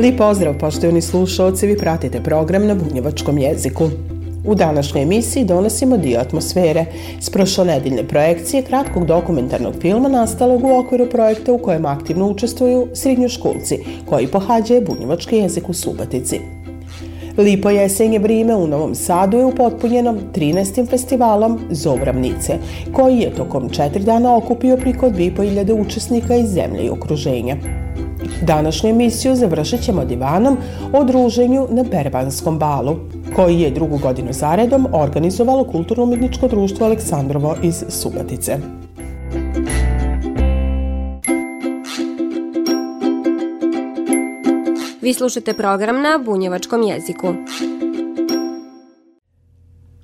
Lijep pozdrav, poštovani slušalci, vi pratite program na bunjevačkom jeziku. U današnjoj emisiji donosimo dio atmosfere s prošlonedeljne projekcije kratkog dokumentarnog filma nastalog u okviru projekta u kojem aktivno učestvuju srednjoškolci koji pohađaju bunjevački jezik u Subotici. Lipo jesenje vrijeme u Novom Sadu je upotpunjeno 13. festivalom Zov ravnice, koji je tokom 4 dana okupio priko 2.500 učesnika iz zemlje i okruženja. Današnju emisiju završit ćemo divanom o druženju na Berbanskom balu, koji je 2. godinu zaredom organizovalo Kulturno-umjetničko društvo Aleksandrovo iz Subotice. Vi slušate program na bunjevačkom jeziku.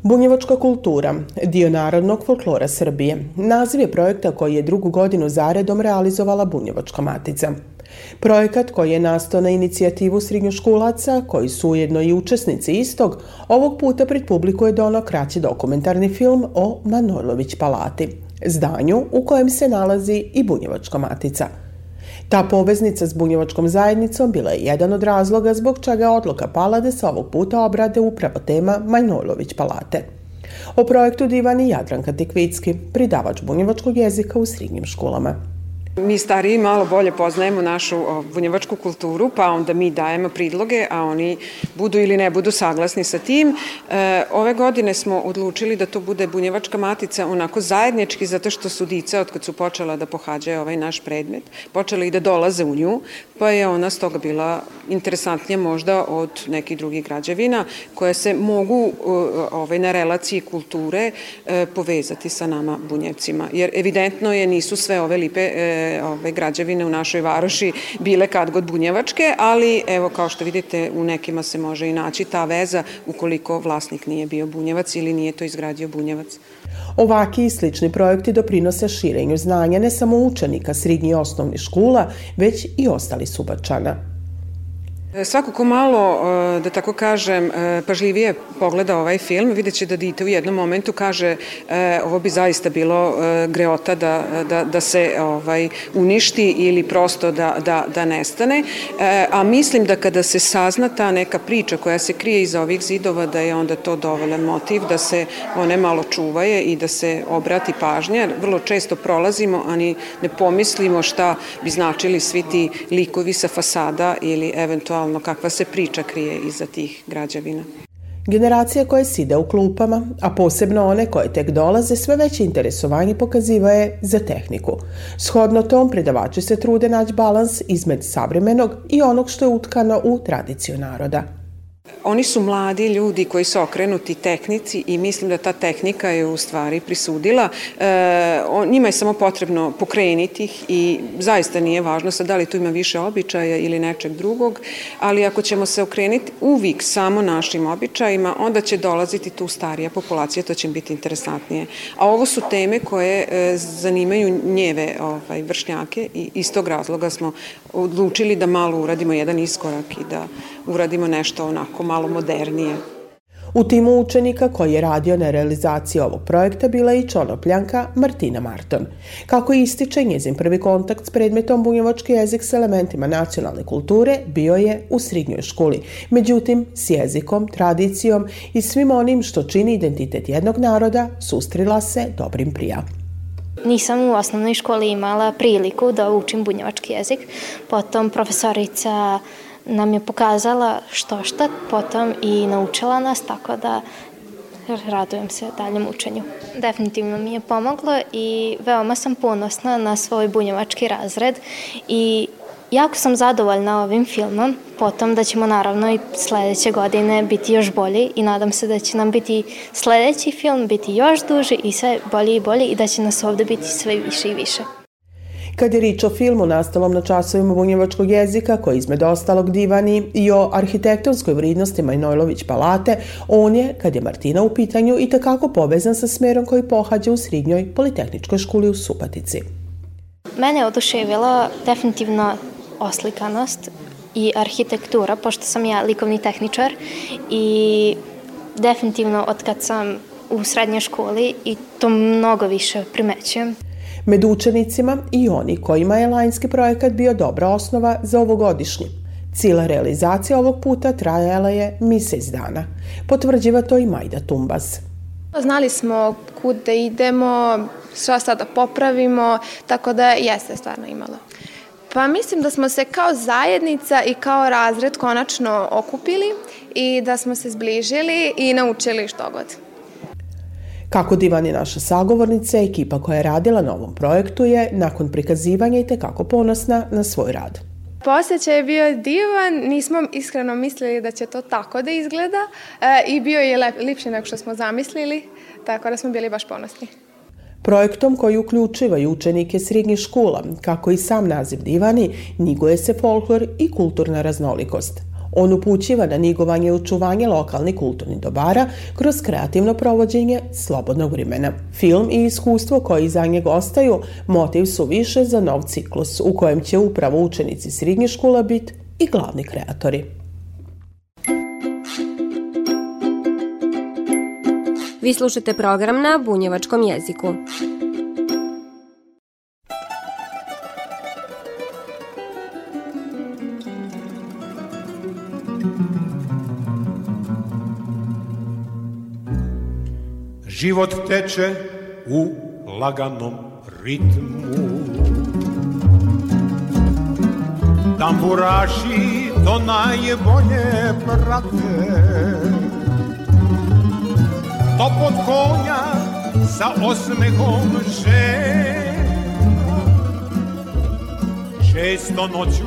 Bunjevačka kultura, dio narodnog folklora Srbije, naziv je projekta koji je 2. godinu zaredom realizovala Bunjevačka matica. Projekat koji je nastao na inicijativu srednjoškolaca, koji su ujedno i učesnici istog, ovog puta pred publiku je donio kraći dokumentarni film o Manojlović palati, zdanju u kojem se nalazi i Bunjevačka matica. Ta poveznica s bunjevačkom zajednicom bila je jedan od razloga zbog čega odluka pala da se ovog puta obrade upravo tema Manojlović palate. O projektu divani Jadranka Tikvitski, predavač bunjevačkog jezika u srednjim školama. Mi stariji malo bolje poznajemo našu bunjevačku kulturu, pa onda mi dajemo predloge, a oni budu ili ne budu saglasni sa tim. Ove godine smo odlučili da to bude bunjevačka matica onako zajednički, zato što su dica, od kad su počela da pohađaju ovaj naš predmet, počela i da dolaze u nju, pa je ona stoga bila interesantnija možda od nekih drugih građevina koje se mogu na relaciji kulture povezati sa nama bunjevcima. Jer evidentno je nisu sve ove lipe građevine u našoj varoši bile kad god bunjevačke, ali evo kao što vidite u nekima se može i naći ta veza ukoliko vlasnik nije bio bunjevac ili nije to izgradio bunjevac. Ovaki i slični projekti doprinose širenju znanja ne samo učenika srednjih i osnovnih škola, već i ostalih Subačana. Svako ko malo, da tako kažem, pažljivije pogleda ovaj film, vidjet će da dite u jednom momentu kaže ovo bi zaista bilo greota da se uništi ili prosto da nestane, a mislim da kada se sazna ta neka priča koja se krije iza ovih zidova, da je onda to dovoljan motiv da se one malo čuvaje i da se obrati pažnja. Vrlo često prolazimo, a ni ne pomislimo šta bi značili svi ti likovi sa fasada ili eventualno kakva se priča krije iza tih građevina. Generacija koje side u klupama, a posebno one koje tek dolaze, sve veće interesovanje pokaziva je za tehniku. Shodno tom, predavači se trude naći balans između savremenog i onog što je utkano u tradiciju naroda. Oni su mladi ljudi koji su okrenuti tehnici i mislim da ta tehnika je u stvari prisudila. Njima je samo potrebno pokrenuti ih i zaista nije važno sad da li tu ima više običaja ili nečeg drugog, ali ako ćemo se okrenuti uvijek samo našim običajima, onda će dolaziti tu starija populacija, to će biti interesantnije. A ovo su teme koje zanimaju njeve vršnjake i iz tog razloga smo odlučili da malo uradimo jedan iskorak i da uradimo nešto onako malo modernije. U timu učenika koji je radio na realizaciji ovog projekta bila je i čonopljanka Martina Marton. Kako ističe, njezin prvi kontakt s predmetom bunjevački jezik s elementima nacionalne kulture bio je u srednjoj školi. Međutim, s jezikom, tradicijom i svim onim što čini identitet jednog naroda susrela se dobrim prija. Nisam u osnovnoj školi imala priliku da učim bunjevački jezik. Potom profesorica nam je pokazala štošta, potom i naučila nas, tako da radujem se daljem učenju. Definitivno mi je pomoglo i veoma sam ponosna na svoj bunjevački razred i jako sam zadovoljna ovim filmom, potom da ćemo naravno i sljedeće godine biti još bolji i nadam se da će nam biti sljedeći film biti još duži i sve bolji i bolji i da će nas ovdje biti sve više i više. Kad je rič o filmu nastalom na časovima bunjevačkog jezika, koji izmed ostalog divani i o arhitektonskoj vrednosti Manojlović palate, on je, kad je Martina u pitanju, i takako povezan sa smerom koji pohađa u Srednjoj politehničkoj školi u Subotici. Mene je oduševila definitivno oslikanost i arhitektura, pošto sam ja likovni tehničar, i definitivno od kad sam u srednjoj školi i to mnogo više primećujem. Među učenicima i oni kojima je lanjski projekat bio dobra osnova za ovogodišnji. Cijela realizacija ovog puta trajala je mjesec dana. Potvrđiva to i Majda Tumbaz. Znali smo kud da idemo, šta sada popravimo, tako da jeste stvarno imalo. Pa mislim da smo se kao zajednica i kao razred konačno okupili i da smo se zbližili i naučili što god. Kako divani naša sagovornica, ekipa koja je radila na ovom projektu je nakon prikazivanja itekako ponosna na svoj rad. Osjećaj je bio divan, nismo iskreno mislili da će to tako da izgleda i bio je lepši nego što smo zamislili, tako da smo bili baš ponosni. Projektom koji uključiva i učenike srednjih škola, kako i sam naziv divani, njiguje se folklor i kulturna raznolikost. On upućiva na njigovanje i očuvanje lokalnih kulturnih dobara kroz kreativno provođenje slobodnog vremena. Film i iskustvo koji iza njega ostaju motiv su više za nov ciklus u kojem će upravo učenici srednjih škola biti i glavni kreatori. Vi slušate program na bunjevačkom jeziku. Život teče u laganom ritmu. Tamburaši to najbolje prate. To pod konja sa osmehom žena. Često noću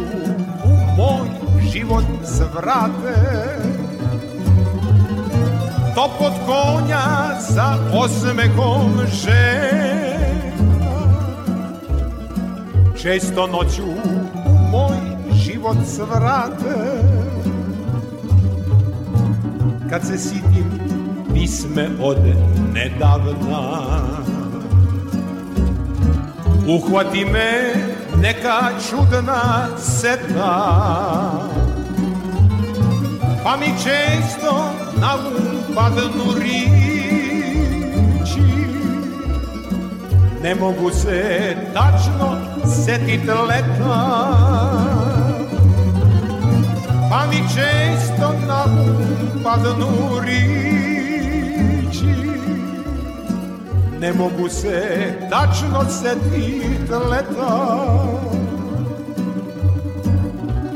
u moj život zvrate. To pod konja sa osmehom žena. Često noću u moj život svrate. Kad se sitim pisme od nedavna, uhvati me neka čudna seta, pa mi često na um padnu riči. Ne mogu se tačno setit leta, pa mi često na um padnu riči. Ne mogu se tačno setit leta.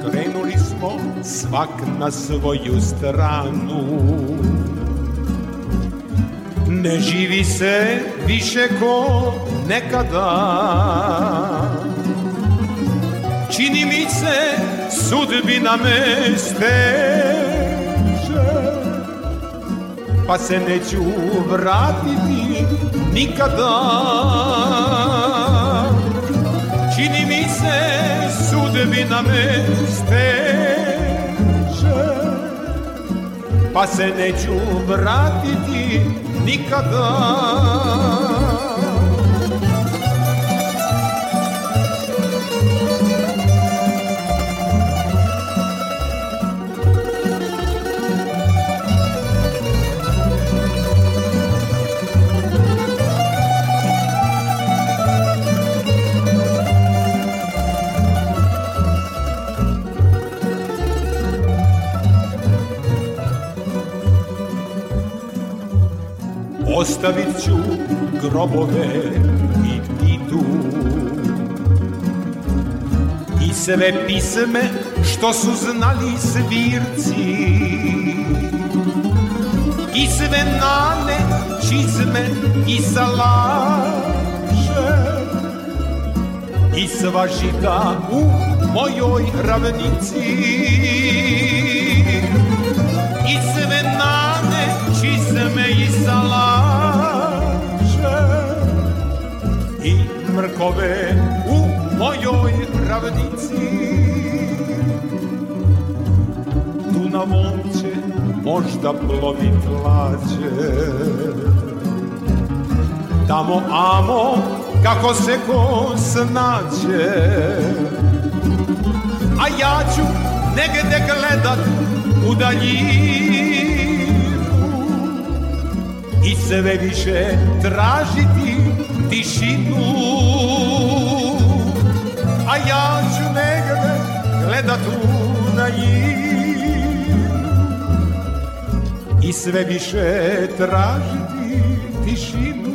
Krenuli smo svak na svoju stranu. Ne živi se više ko nekada. Čini mi se sudbina me steže, pa se neću vratiti nikada. Čini mi se sudbina me steže, pa se neću vratiti nikada. Ostavit ću grobove i titu i sve pisme što su znali svirci i sve nane, čizme i salaše i sva žita u mojoj ravnici i sve nane, čizme i salaše i mrkove u ravnici, tu na momče možda plovi plaće. Tamo amo kako se ko snađe, a ja ću negde gledat u daljinu i sve više tražiti tišinu. A ja ću negde gledat u daljinu i sve više tražiti tišinu.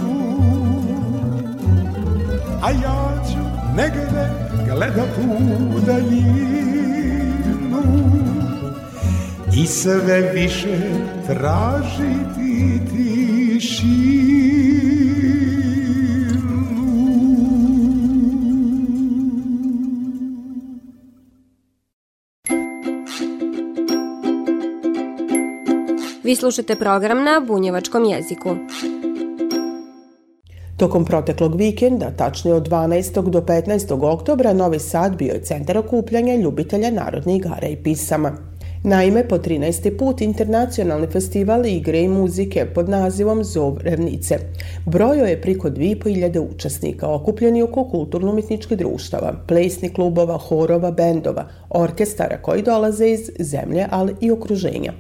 A ja ću negde gledat u daljinu i sve više tražiti tišinu. Vi slušate program na bunjevačkom jeziku. Tokom proteklog vikenda, tačnije od 12. do 15. oktobra, Novi Sad bio je centar okupljanja ljubitelja narodnih igara i pisama. Naime, po 13. put internacionalni festival igre i muzike pod nazivom Zov ravnice brojao je priko 2.500 učesnika okupljeni oko kulturno-umetničkih društava, plesnih klubova, horova, bendova, orkestara koji dolaze iz zemlje, ali i okruženja.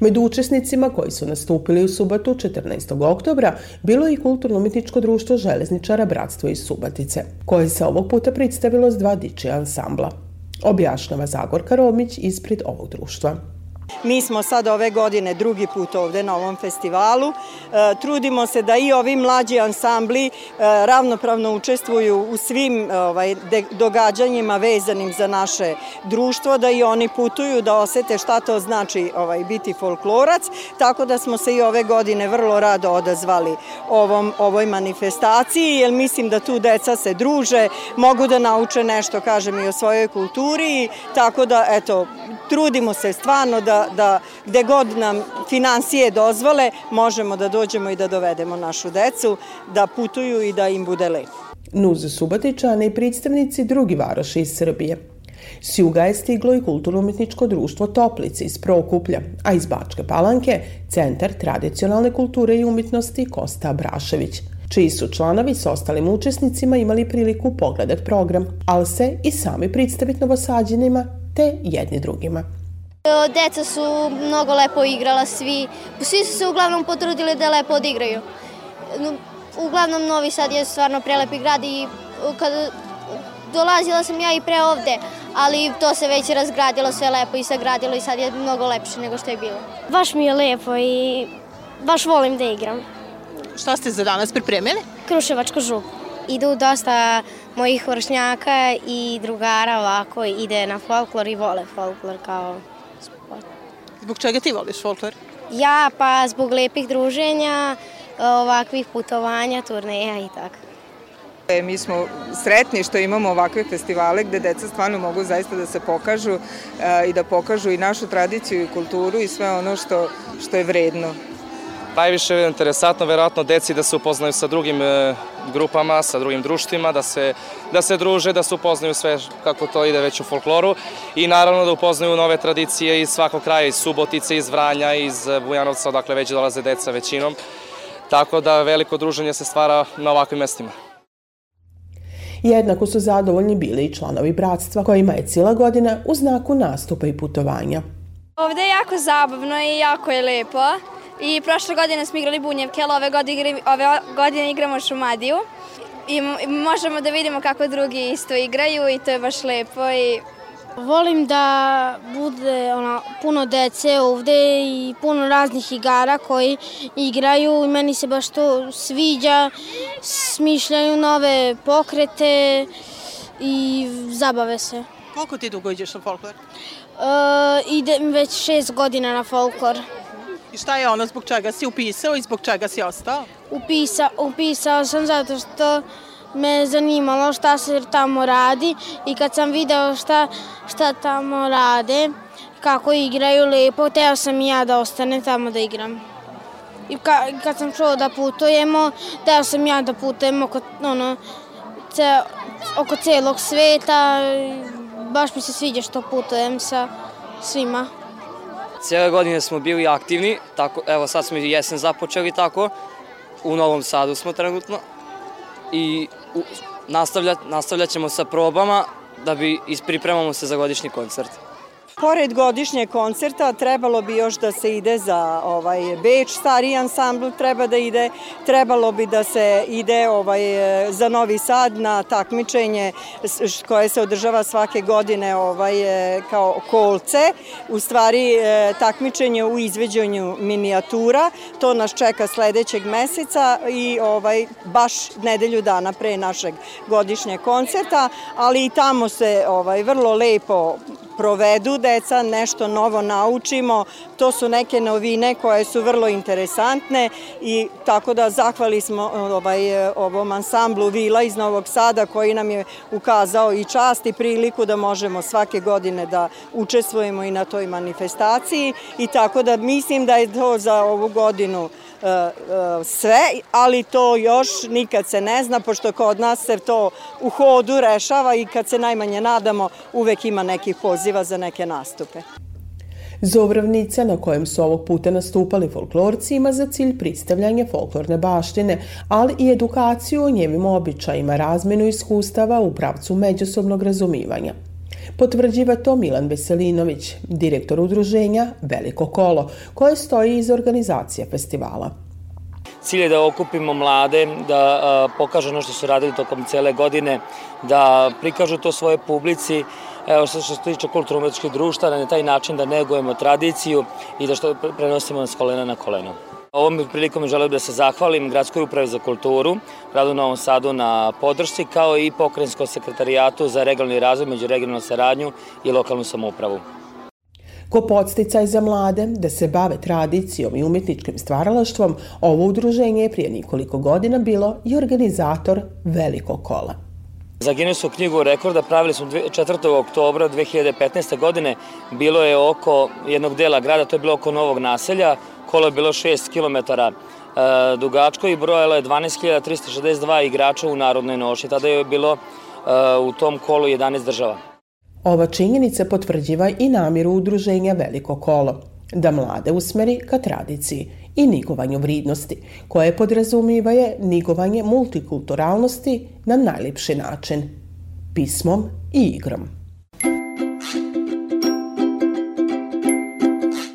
Među učesnicima koji su nastupili u subotu 14. oktobra bilo je i kulturno-umetničko društvo železničara Bratstvo iz Subotice, koje se ovog puta predstavilo s dva dičija ansambla. Objašnjava Zagorka Romić ispred ovog društva. Mi smo sad ove godine drugi put ovde na ovom festivalu. Trudimo se da i ovi mlađi ansambli ravnopravno učestvuju u svim događanjima vezanim za naše društvo, da i oni putuju, da osete šta to znači biti folklorac. Tako da smo se i ove godine vrlo rado odazvali ovoj manifestaciji, jer mislim da tu deca se druže, mogu da nauče nešto, kažem, i o svojoj kulturi. Tako da, eto, trudimo se stvarno da gde god nam financije dozvole možemo da dođemo i da dovedemo našu decu da putuju i da im bude lepo. Nuzu Subotičane i predstavnici drugi varoši iz Srbije. S juga je stiglo i kulturno-umetničko društvo Toplice iz Prokuplja, a iz Bačke Palanke Centar tradicionalne kulture i umetnosti Kosta Abrašević, čiji su članovi s ostalim učesnicima imali priliku pogledati program, ali se i sami predstaviti novosađenima te jedni drugima. Deca su mnogo lepo igrala, svi su se uglavnom potrudili da lepo odigraju. Uglavnom, Novi Sad je stvarno prelepi grad i dolazila sam ja i pre ovde, ali to se već razgradilo, sve lepo i sagradilo i sad je mnogo lepše nego što je bilo. Baš mi je lepo i baš volim da igram. Šta ste za danas pripremili? Kruševačku župu. Idu dosta mojih vršnjaka i drugara ovako, ide na folklor i vole folklor kao... Zbog čega ti voliš folklor? Ja, pa zbog lepih druženja, ovakvih putovanja, turneja i tako. Mi smo sretni što imamo ovakve festivale gde deca stvarno mogu zaista da se pokažu i da pokažu i našu tradiciju i kulturu i sve ono što je vredno. Najviše je interesantno, verovatno, deci da se upoznaju sa drugim grupama, sa drugim društvima, da se druže, da se upoznaju sve kako to ide već u folkloru i naravno da upoznaju nove tradicije iz svakog kraja, iz Subotice, iz Vranja, iz Bujanovca, odakle već dolaze deca većinom. Tako da veliko druženje se stvara na ovakvim mestima. Jednako su zadovoljni bili i članovi Bratstva, kojima je cijela godina u znaku nastupa i putovanja. Ovde je jako zabavno i jako je lepo. I prošle godine smo igrali Bunjevke, ali ove godine igramo Šumadiju i možemo da vidimo kako drugi isto igraju i to je baš lepo. Volim da bude puno dece ovde i puno raznih igara koji igraju i meni se baš to sviđa, smišljaju nove pokrete i zabave se. Koliko ti dugo ideš na folklor? Idem već 6 godina na folklor. I šta je ono zbog čega si upisao i zbog čega si ostao? Upisao sam zato što me zanimalo šta se tamo radi i kad sam video šta tamo rade, kako igraju lepo, hteo sam i ja da ostanem tamo da igram. I kad sam čuo da putujemo, hteo sam ja da putujemo Toplice, oko celog sveta. Baš mi se sviđa što putujem sa svima. Cijele godine smo bili aktivni, tako, evo sad smo i jesen započeli tako, u Novom Sadu smo trenutno i nastavljat ćemo sa probama da bi pripremamo se za godišnji koncert. Pored godišnjeg koncerta trebalo bi još da se ide za Beč, stari ansambl treba da ide, trebalo bi da se ide za Novi Sad na takmičenje koje se održava svake godine kao kolce, u stvari takmičenje u izvođenju minijatura, to nas čeka sledećeg meseca i baš nedelju dana pre našeg godišnjeg koncerta, ali i tamo se vrlo lepo provedu, deca, nešto novo naučimo, to su neke novine koje su vrlo interesantne i tako da zahvali smo ovom ansamblu Vila iz Novog Sada koji nam je ukazao i čast i priliku da možemo svake godine da učestvujemo i na toj manifestaciji i tako da mislim da je to za ovu godinu sve, ali to još nikad se ne zna, pošto kod nas se to u hodu rešava i kad se najmanje nadamo uvek ima nekih poziva za neke nastupe. Zov ravnice, na kojem su ovog puta nastupali folklorci, ima za cilj predstavljanje folklorne baštine, ali i edukaciju o njenim običajima, razmenu iskustava u pravcu međusobnog razumivanja. Potvrđiva to Milan Veselinović, direktor udruženja Veliko kolo, koje stoji iz organizacije festivala. Cilj je da okupimo mlade, da pokažu ono što su radili tokom cele godine, da prikažu to svoje publici, što se tiče kulturno-umetničkih društava, na taj način da negujemo tradiciju i da što prenosimo s kolena na koleno. Ovom prilikom želim da se zahvalim Gradskoj upravi za kulturu, Gradu Novom Sadu na podršci, kao i Pokrajinskom sekretarijatu za regionalni razvoj, međuregionalnu saradnju i lokalnu samoupravu. Ko podsticaj za mlade da se bave tradicijom i umetničkim stvaralaštvom, ovo udruženje je prije nekoliko godina bilo i organizator Velikog kola. Za Guinnessovu knjigu rekorda pravili smo 4. oktobra 2015. godine, bilo je oko jednog dela grada, to je bilo oko Novog Naselja, kolo je bilo 6 km dugačko i brojalo je 12.362 igrača u narodnoj nošnji, tada je bilo u tom kolu 11 država. Ova činjenica potvrđiva i namjeru udruženja Veliko kolo, da mlade usmeri ka tradiciji i negovanju vrednosti, koje podrazumijeva je negovanje multikulturalnosti na najlepši način, pismom i igrom.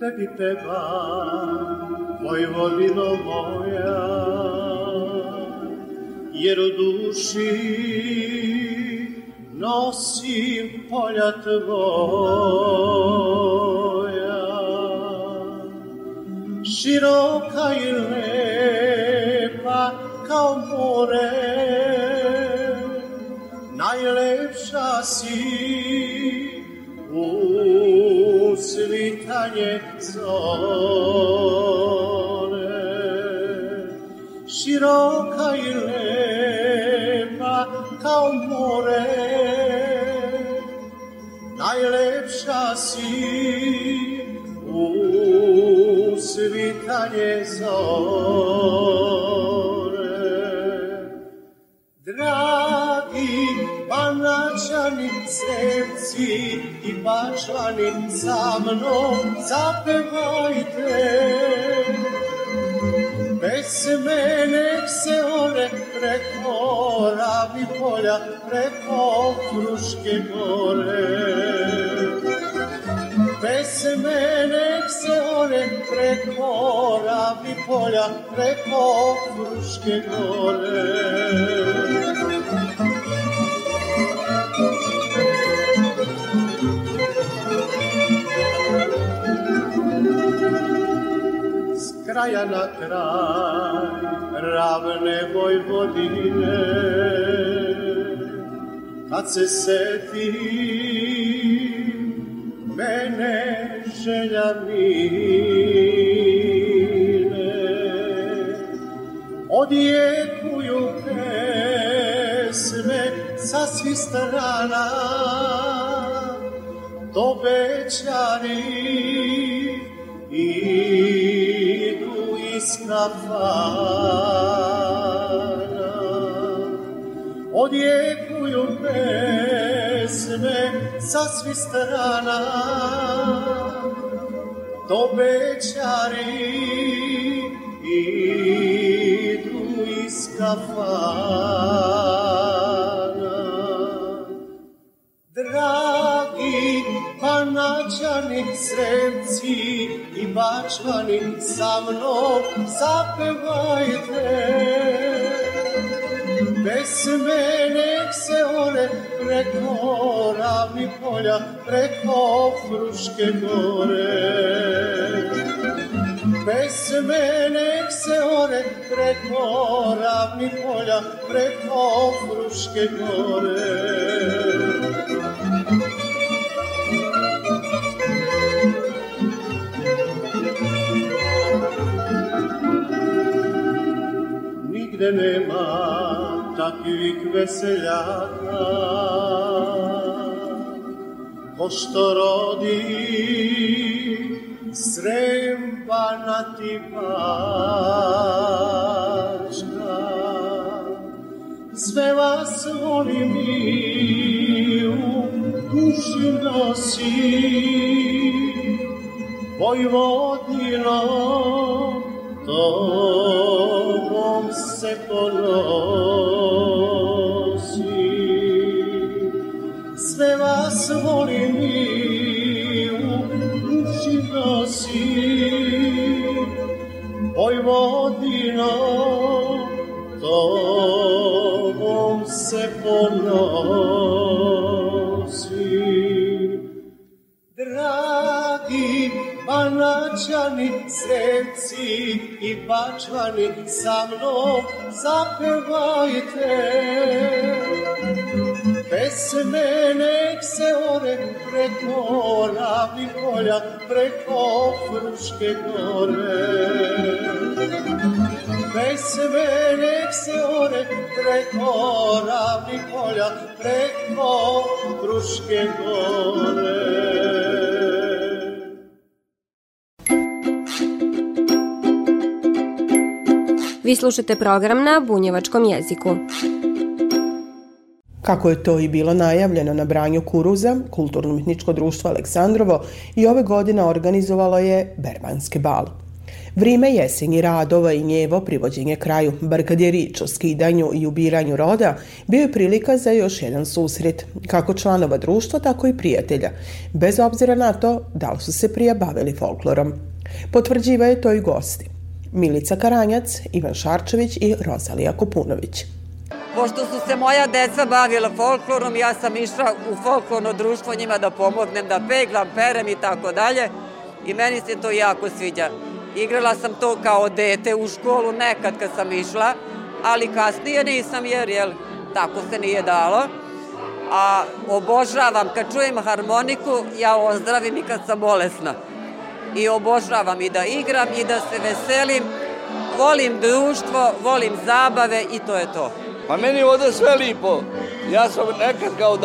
Tebi pevam, Vojvodino moja, jer u duši nosim polja tvoja. Široka i lepa kao more, najlepša si. Svitanje zone, široka i lepa kao more, najlepša si u svitanje zone. Dragi Banačani, Srepci i Bačani, sa mnom zapevajte, bez mene se ore preko Ravnih polja, preko Fruške gore. Bez mene se ore preko Ravnih polja, preko Fruške gore. Kraja na kraj ravne Vojvodine, kad se setim mene Vi slušate program na bunjevačkom jeziku. Kako je to i bilo najavljeno na branju kuruza, Kulturno-umjetničko društvo Aleksandrovo i ove godine organizovalo je Berbanski bal. Vrime jesenji radova i njevo privođenje kraju, bar kad je rič o skidanju i ubiranju roda, bio je prilika za još jedan susret, kako članova društva, tako i prijatelja, bez obzira na to da li su se prije bavili folklorom. Potvrđivaju to i gosti. Milica Karanjac, Ivan Šarčević i Rozalija Kopunović. Pošto su se moja deca bavila folklorom, ja sam išla u folklorno društvo njima da pomognem, da peglam, perem i tako dalje. I meni se to jako sviđa. Igrala sam to kao dete u školu nekad kad sam išla, ali kasnije nisam jer tako se nije dalo. A obožavam, kad čujem harmoniku, ja ozdravim i kad sam bolesna. I obožavam i da igram i da se veselim, volim društvo, volim zabave i to je to. Pa meni je ovdje sve lipo. Ja sam nekad kao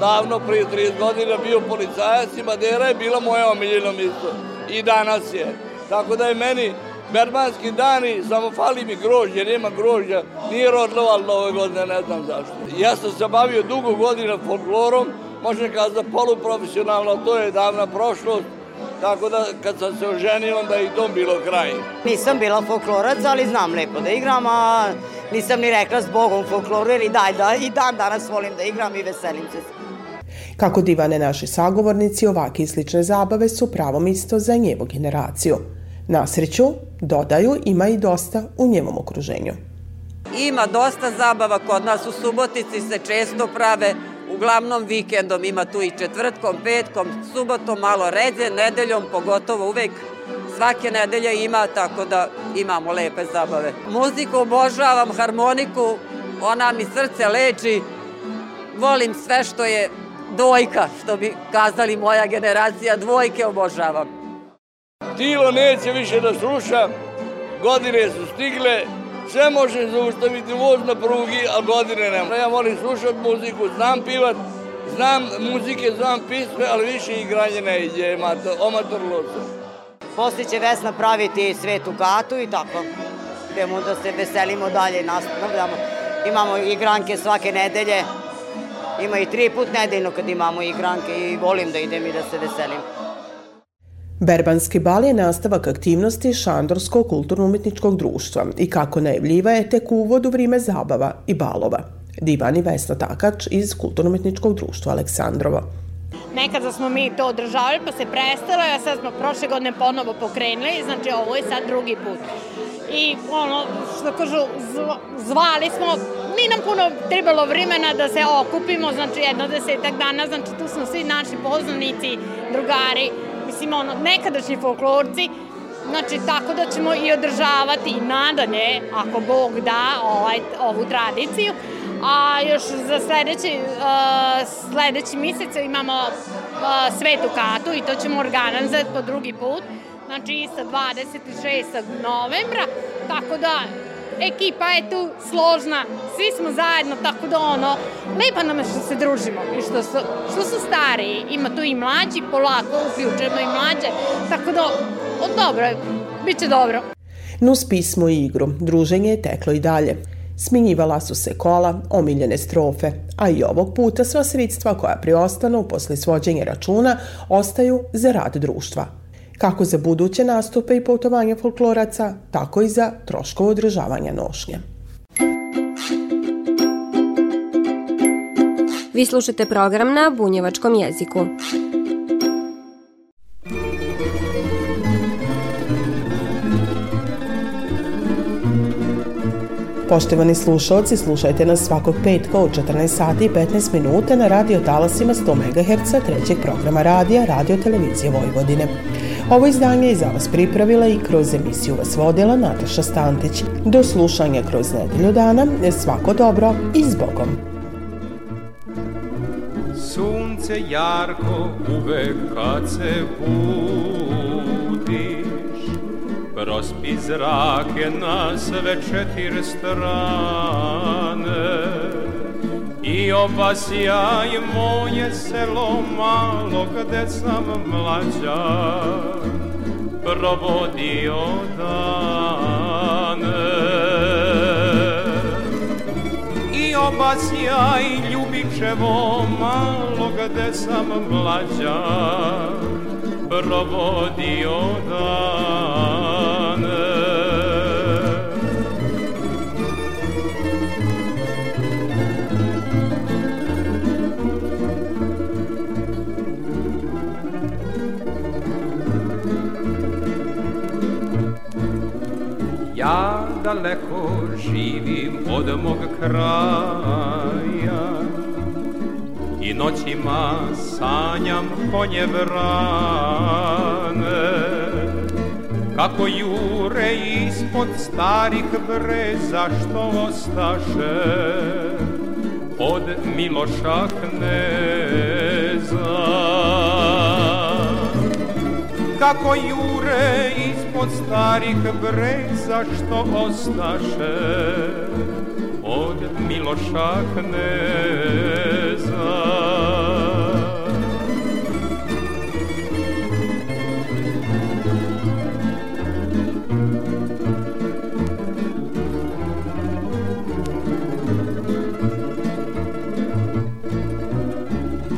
davno prije 30 godina bio policajac i Madera je bila moje omiljeno mjesto. I danas je. Tako da je meni berbanski dani, samo fali mi grožđe, nema grožđa, nije rodilo, ali ove godine ne znam zašto. Ja sam se bavio dugo godina folklorom, možda kazati poluprofesionalno, to je davna prošlost. Tako da kad sam se oženio, onda je i to bilo kraj. Nisam bila folklorac, ali znam lepo da igram, a nisam ni rekla s Bogom folkloru, jer i dan danas volim da igram i veselim se. Kako divane naši sagovornici, ovake i slične zabave su pravo mjesto za njevu generaciju. Na sreću, dodaju, ima i dosta u njevom okruženju. Ima dosta zabava kod nas, u Subotici se često prave. Uglavnom vikendom, ima tu i četvrtkom, petkom, subotom, malo reze, nedeljom, pogotovo uvek svake nedelje ima, tako da imamo lepe zabave. Muziku obožavam, harmoniku, ona mi srce leči, volim sve što je dvojka, što bi kazali moja generacija, dvojke obožavam. Tilo neće više da sluša, godine su stigle, sve može zaustaviti voz na prugi, a godine nema. Ja volim slušati muziku, znam pivat, znam muzike, znam pisme, ali više igranje ne ide, amator loca. Poslije će Vesna praviti svetu katu i tako. Idemo da se veselimo dalje i nastavljamo. Imamo igranke svake nedelje. Ima i 3 put nedeljno kad imamo igranke i volim da idem i da se veselim. Berbanski bal je nastavak aktivnosti Šandorskog kulturno-umetničkog društva i kako najavljiva je tek uvod u vrime zabava i balova. Divan i Vesna Takač iz kulturno-umetničkog društva Aleksandrovo. Nekada smo mi to održavali pa se prestalo, a sad smo prošle godine ponovo pokrenuli, znači ovo je sad 2. put. I ono, što kažu, zvali smo, nije nam puno trebalo vremena da se okupimo, znači 10-tak dana, znači tu smo svi naši poznanici, drugari, mislim ono, nekadašnji folklorci, znači tako da ćemo i održavati i nadalje, ako Bog da, ovu tradiciju. A još za sledeći mjesec imamo svetu katu i to ćemo organizovati po 2. put, znači sa 26. novembra, tako da ekipa je tu složna, svi smo zajedno, tako da ono, lepa nam je što se družimo i što su stariji, ima tu i mlađi, polako uključujemo i mlađe, tako da dobro, bit će dobro. Nus pismo i igru, druženje je teklo i dalje. Sminjivala su se kola, omiljene strofe, a i ovog puta sva sredstva koja preostanu posle svođenja računa ostaju za rad društva. Kako za buduće nastupe i putovanje folkloraca, tako i za troškove održavanja nošnje. Vi slušate program na bunjevačkom jeziku. Poštovani slušalci, slušajte nas svakog petka od 14 sati i 15 minuta na radio talasima 100 MHz 3. programa radija Radio Televizije Vojvodine. Ovo izdanje je za vas pripravila i kroz emisiju vas vodila Nataša Stantić. Do slušanja kroz nedelju dana, svako dobro i s Bogom. Sunce jarko uvek kad se budi, prospi zrake na sve 4 strane i obasjaj moje selo malo gde sam mlađan provodio dane. I obasjaj ljubičevo malo gde sam mlađan provodio dane. Ja daleko živim od mog kraja i noćima sanjam konjevrane, kako jure ispod starih breza što ostaše od Miloša kneza. Kako jure ispod starih breza što ostaše od Miloša kneza.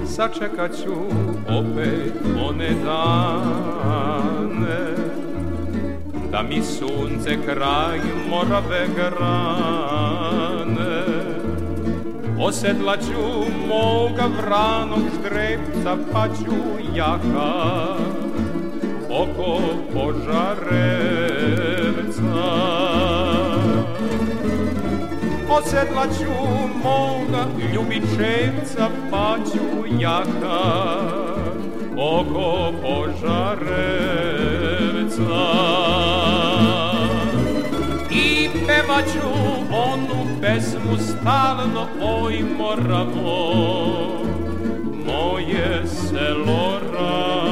Sačekat ću opet one dane da mi sunce kraj Morave grane osedlat ću moga vranog ždrebca pa ću jaka oko požarevca. Osedlat ću moga ljubičevca pa ću jaka oko požarevca. I pevat ću onu pesmu stalno, oj Moravo, moje selo radi.